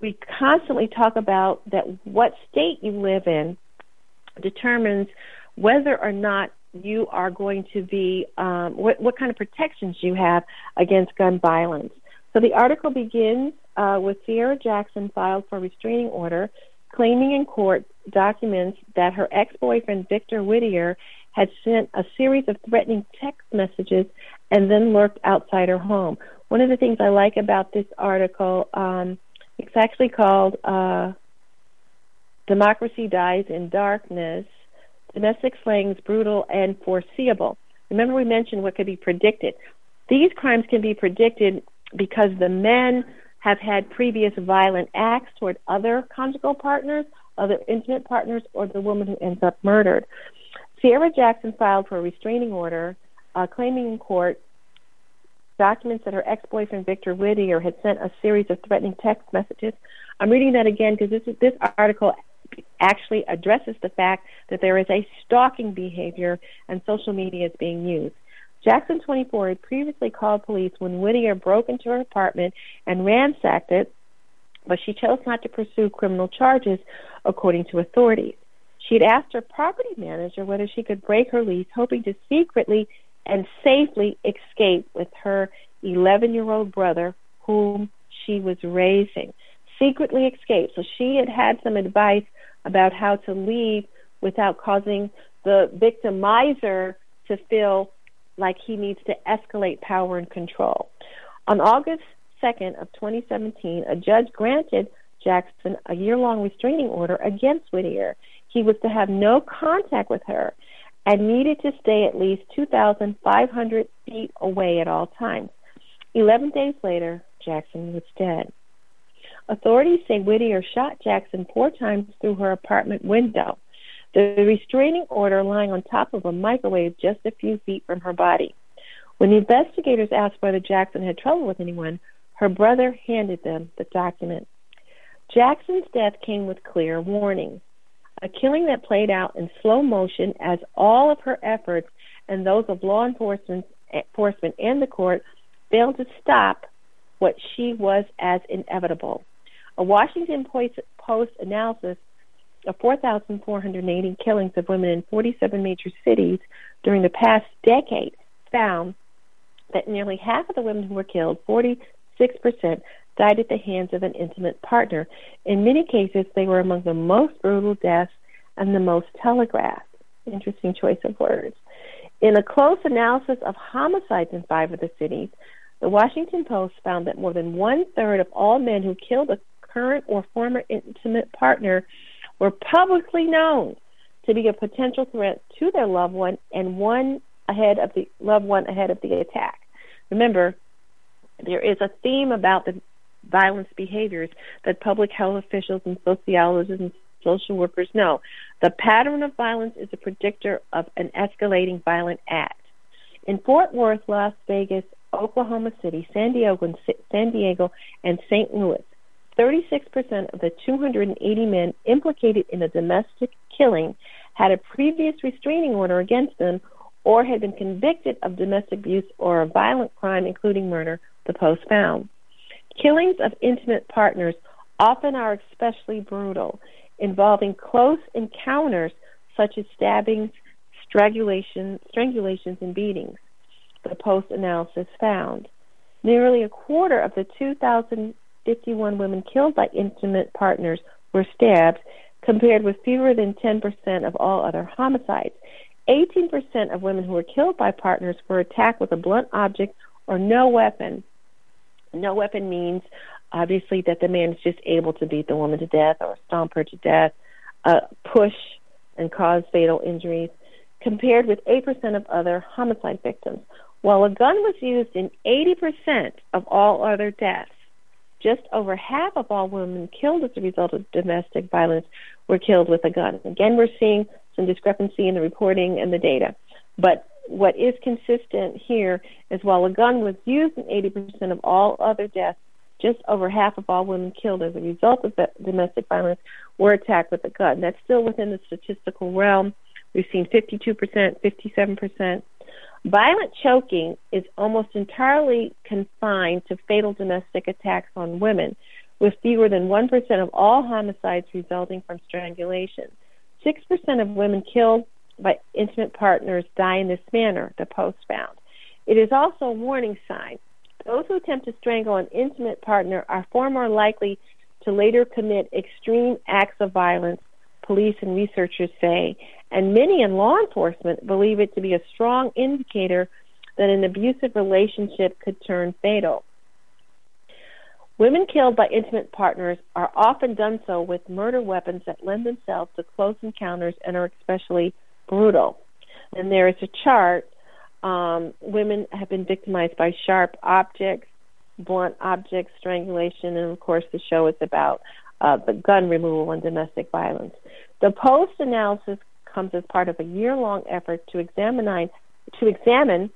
we constantly talk about that what state you live in determines whether or not you are going to be, um, what, what kind of protections you have against gun violence. So the article begins uh, with Sierra Jackson filed for restraining order, claiming in court documents that her ex-boyfriend Victor Whittier had sent a series of threatening text messages and then lurked outside her home. One of the things I like about this article, um, it's actually called uh, Democracy Dies in Darkness, Domestic Slangs Brutal and Foreseeable. Remember we mentioned what could be predicted. These crimes can be predicted because the men have had previous violent acts toward other conjugal partners, other intimate partners, or the woman who ends up murdered. Sierra Jackson filed for a restraining order, uh, claiming in court documents that her ex-boyfriend Victor Whittier had sent a series of threatening text messages. I'm reading that again because this is, this article actually addresses the fact that there is a stalking behavior and social media is being used. Jackson, twenty-four, had previously called police when Whittier broke into her apartment and ransacked it, but she chose not to pursue criminal charges, according to authorities. She had asked her property manager whether she could break her lease, hoping to secretly and safely escape with her eleven-year-old brother, whom she was raising. Secretly escape. So she had had some advice about how to leave without causing the victimizer to feel like he needs to escalate power and control. On August second of twenty seventeen, a judge granted Jackson a year-long restraining order against Whittier. He was to have no contact with her and needed to stay at least two thousand five hundred feet away at all times. Eleven days later, Jackson was dead. Authorities say Whittier shot Jackson four times through her apartment window, the restraining order lying on top of a microwave just a few feet from her body. When the investigators asked whether Jackson had trouble with anyone, her brother handed them the document. Jackson's death came with clear warnings, a killing that played out in slow motion as all of her efforts and those of law enforcement, enforcement and the court failed to stop what she was as inevitable. A Washington Post analysis of four thousand four hundred eighty killings of women in forty-seven major cities during the past decade found that nearly half of the women who were killed, forty-six percent, died at the hands of an intimate partner. In many cases, they were among the most brutal deaths and the most telegraphed. Interesting choice of words. In a close analysis of homicides in five of the cities, the Washington Post found that more than one-third of all men who killed a current or former intimate partner were publicly known to be a potential threat to their loved one and one ahead of the loved one ahead of the attack. Remember, there is a theme about the violence behaviors that public health officials and sociologists and social workers know. The pattern of violence is a predictor of an escalating violent act. In Fort Worth, Las Vegas, Oklahoma City, San Diego, San Diego, and Saint Louis, thirty-six percent of the two hundred eighty men implicated in a domestic killing had a previous restraining order against them or had been convicted of domestic abuse or a violent crime, including murder, the Post found. Killings of intimate partners often are especially brutal, involving close encounters such as stabbings, strangulations, strangulations, and beatings. The Post analysis found nearly a quarter of the two thousand fifty-one women killed by intimate partners were stabbed, compared with fewer than ten percent of all other homicides. eighteen percent of women who were killed by partners were attacked with a blunt object or no weapon. No weapon means, obviously, that the man is just able to beat the woman to death or stomp her to death, uh, push and cause fatal injuries, compared with eight percent of other homicide victims. While a gun was used in eighty percent of all other deaths, just over half of all women killed as a result of domestic violence were killed with a gun. Again, we're seeing some discrepancy in the reporting and the data. But what is consistent here is while a gun was used in eighty percent of all other deaths, just over half of all women killed as a result of domestic violence were attacked with a gun. That's still within the statistical realm. We've seen fifty-two percent, fifty-seven percent. Violent choking is almost entirely confined to fatal domestic attacks on women. with fewer than one percent of all homicides resulting from strangulation. six percent of women killed by intimate partners die in this manner, the Post found. It is also a warning sign. Those who attempt to strangle an intimate partner are far more likely to later commit extreme acts of violence, police and researchers say, and many in law enforcement believe it to be a strong indicator that an abusive relationship could turn fatal. Women killed by intimate partners are often done so with murder weapons that lend themselves to close encounters and are especially brutal. And there is a chart. Um, women have been victimized by sharp objects, blunt objects, strangulation, and of course the show is about uh, the gun removal and domestic violence. The Post analysis comes as part of a year-long effort to examine to examine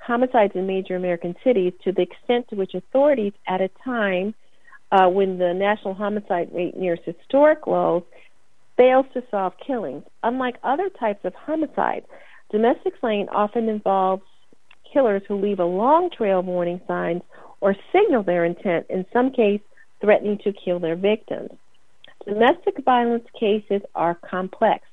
homicides in major American cities to the extent to which authorities at a time uh, when the national homicide rate nears historic lows fails to solve killings. Unlike other types of homicide, domestic slaying often involves killers who leave a long trail of warning signs or signal their intent, in some cases threatening to kill their victims. Domestic violence cases are complex,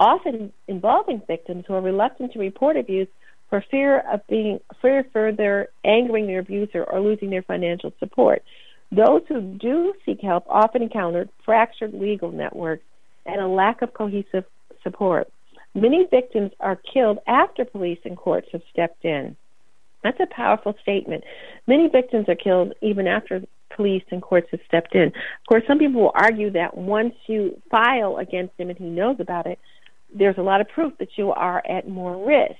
often involving victims who are reluctant to report abuse for fear of being fear further angering their abuser or losing their financial support. Those who do seek help often encounter fractured legal networks and a lack of cohesive support. Many victims are killed after police and courts have stepped in. That's a powerful statement. Many victims are killed even after police and courts have stepped in. Of course, some people will argue that once you file against him and he knows about it, there's a lot of proof that you are at more risk.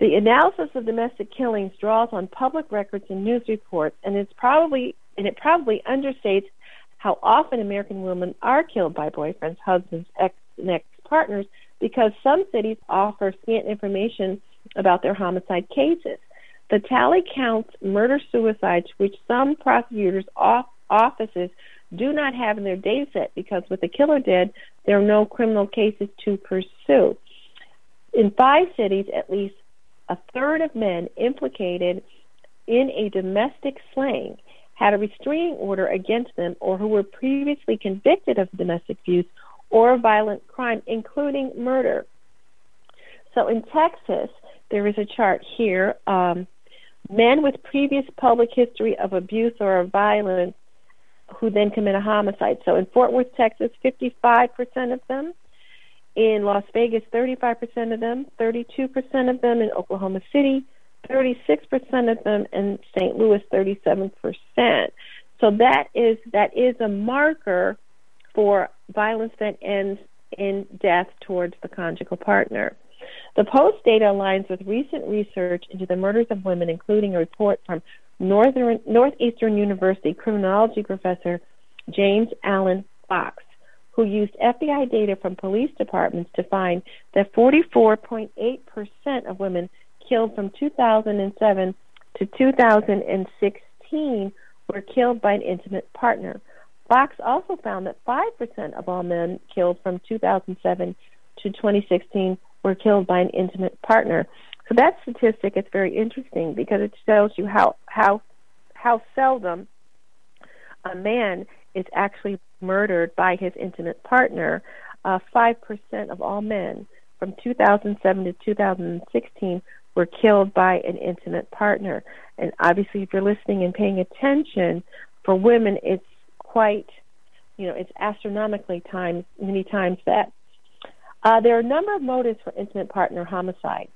The analysis of domestic killings draws on public records and news reports, and it's probably and it probably understates how often American women are killed by boyfriends, husbands, ex and ex-partners, because some cities offer scant information about their homicide cases. The tally counts murder-suicides, which some prosecutors' offices do not have in their data set because with the killer dead, there are no criminal cases to pursue. In five cities, at least a third of men implicated in a domestic slaying had a restraining order against them or who were previously convicted of domestic abuse or violent crime, including murder. So in Texas, there is a chart here. Um, men with previous public history of abuse or of violence who then commit a homicide. So in Fort Worth, Texas, fifty-five percent of them. In Las Vegas, thirty-five percent of them, thirty-two percent of them in Oklahoma City, thirty-six percent of them in Saint Louis, thirty-seven percent. So that is that is a marker for violence that ends in death towards the conjugal partner. The Post data aligns with recent research into the murders of women, including a report from Northern, Northeastern University criminology professor James Allen Fox, who used F B I data from police departments to find that forty-four point eight percent of women killed from two thousand seven to two thousand sixteen were killed by an intimate partner. Fox also found that five percent of all men killed from two thousand seven to twenty sixteen were killed by an intimate partner. So that statistic is very interesting because it shows you how how how seldom a man is actually murdered by his intimate partner. Uh, five percent of all men from two thousand seven to two thousand sixteen were killed by an intimate partner. And obviously, if you're listening and paying attention, for women, it's quite, you know, it's astronomically times, many times that. Uh, there are a number of motives for intimate partner homicide,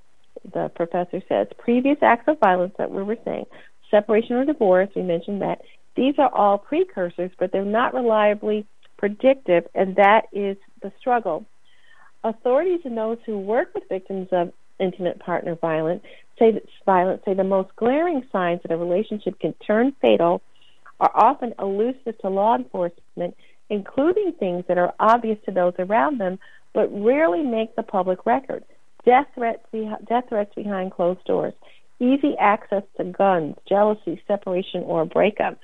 the professor says. Previous acts of violence that we were saying, separation or divorce, we mentioned that. These are all precursors, but they're not reliably predictive, and that is the struggle. Authorities and those who work with victims of intimate partner violence say, that violence, say the most glaring signs that a relationship can turn fatal are often elusive to law enforcement, including things that are obvious to those around them, but rarely make the public record. Death threats, death threats behind closed doors, easy access to guns, jealousy, separation, or breakup.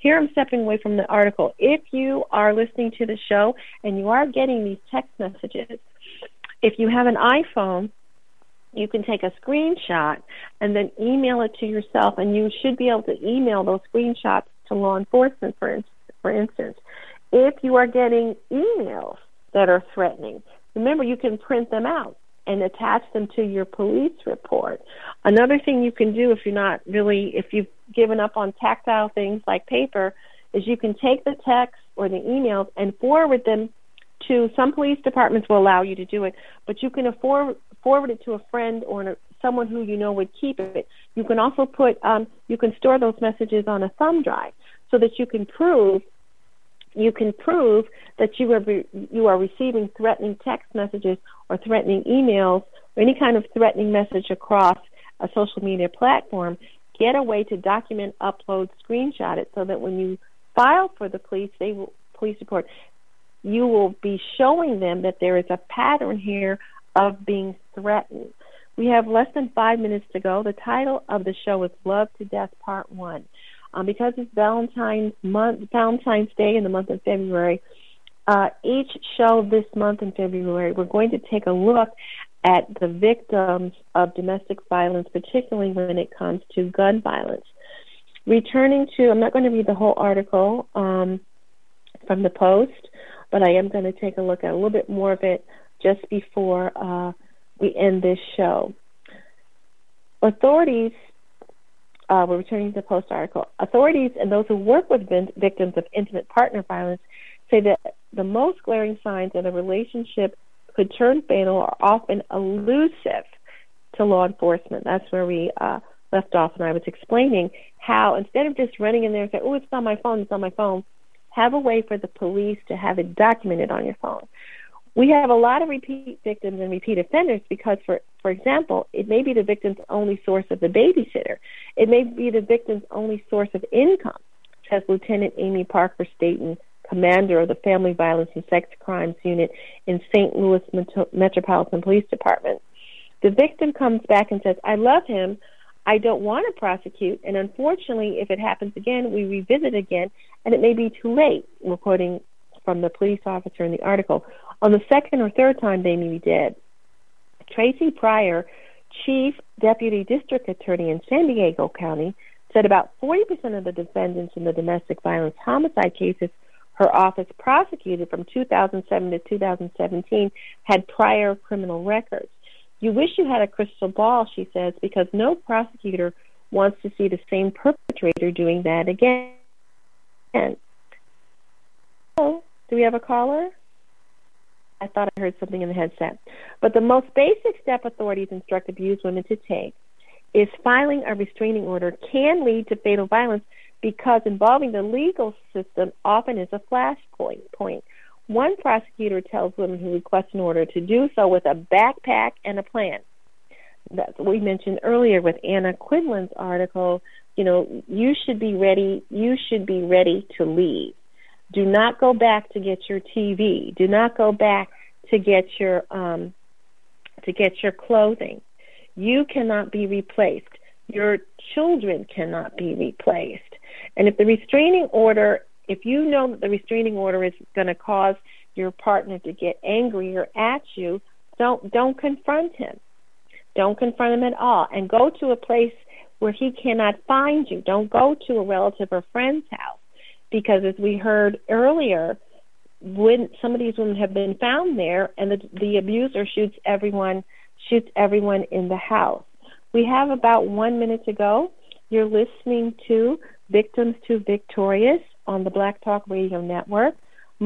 Here I'm stepping away from the article. If you are listening to the show and you are getting these text messages, if you have an iPhone, you can take a screenshot and then email it to yourself, and you should be able to email those screenshots to law enforcement, for, for instance. If you are getting emails that are threatening, remember you can print them out and attach them to your police report. Another thing you can do if you're not really, if you've given up on tactile things like paper, is you can take the text or the emails and forward them to, some police departments will allow you to do it, but you can afford, forward it to a friend or someone who you know would keep it. You can also put, um, you can store those messages on a thumb drive so that you can prove You can prove that you are re- you are receiving threatening text messages or threatening emails or any kind of threatening message across a social media platform. Get a way to document, upload, screenshot it, so that when you file for the police, they will, police report, you will be showing them that there is a pattern here of being threatened. We have less than five minutes to go. The title of the show is Love to Death Part One. Um, because it's Valentine's month, Valentine's Day in the month of February, uh, each show this month in February, we're going to take a look at the victims of domestic violence, particularly when it comes to gun violence. Returning to, I'm not going to read the whole article um, from the Post, but I am going to take a look at a little bit more of it just before uh, we end this show. Authorities Uh, we're returning to the Post article. Authorities and those who work with victims of intimate partner violence say that the most glaring signs that a relationship could turn fatal are often elusive to law enforcement. That's where we uh, left off, and I was explaining how instead of just running in there and saying, oh, it's on my phone, it's on my phone, have a way for the police to have it documented on your phone. We have a lot of repeat victims and repeat offenders because, for, for example, it may be the victim's only source of the babysitter. It may be the victim's only source of income, says Lieutenant Amy Parker Staten, commander of the Family Violence and Sex Crimes Unit in Saint Louis Met- Metropolitan Police Department. The victim comes back and says, I love him, I don't want to prosecute, and unfortunately, if it happens again, we revisit again, and it may be too late, we're quoting from the police officer in the article. On the second or third time, they may be dead. Tracy Pryor, Chief Deputy District Attorney in San Diego County, said about forty percent of the defendants in the domestic violence homicide cases her office prosecuted from two thousand seven to two thousand seventeen had prior criminal records. You wish you had a crystal ball, she says, because no prosecutor wants to see the same perpetrator doing that again. Hello, do we have a caller? I thought I heard something in the headset. But the most basic step authorities instruct abused women to take is filing a restraining order can lead to fatal violence because involving the legal system often is a flashpoint. Point. One prosecutor tells women who request an order to do so with a backpack and a plan. That's what we mentioned earlier with Anna Quinlan's article. You know, you should be ready. You should be ready to leave. Do not go back to get your T V. Do not go back to get your um, to get your clothing. You cannot be replaced. Your children cannot be replaced. And if the restraining order, if you know that the restraining order is going to cause your partner to get angrier at you, don't don't confront him. Don't confront him at all. And go to a place where he cannot find you. Don't go to a relative or friend's house. Because as we heard earlier, when some of these women have been found there, and the, the abuser shoots everyone, shoots everyone in the house. We have about one minute to go. You're listening to Victims to Victorious on the Black Talk Radio Network.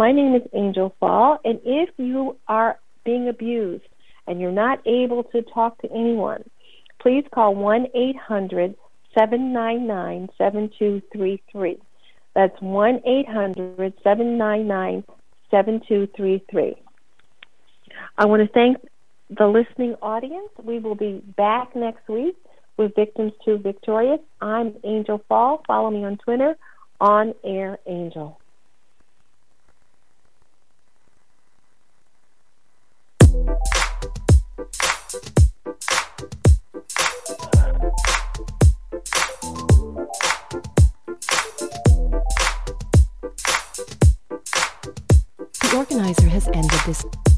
My name is Angel Fall, and if you are being abused and you're not able to talk to anyone, please call one eight hundred seven nine nine seven two three three. That's one eight hundred seven nine nine seven two three three. I want to thank the listening audience. We will be back next week with Victims to Victorious. I'm Angel Fall. Follow me on Twitter, On Air Angel. The organizer has ended this.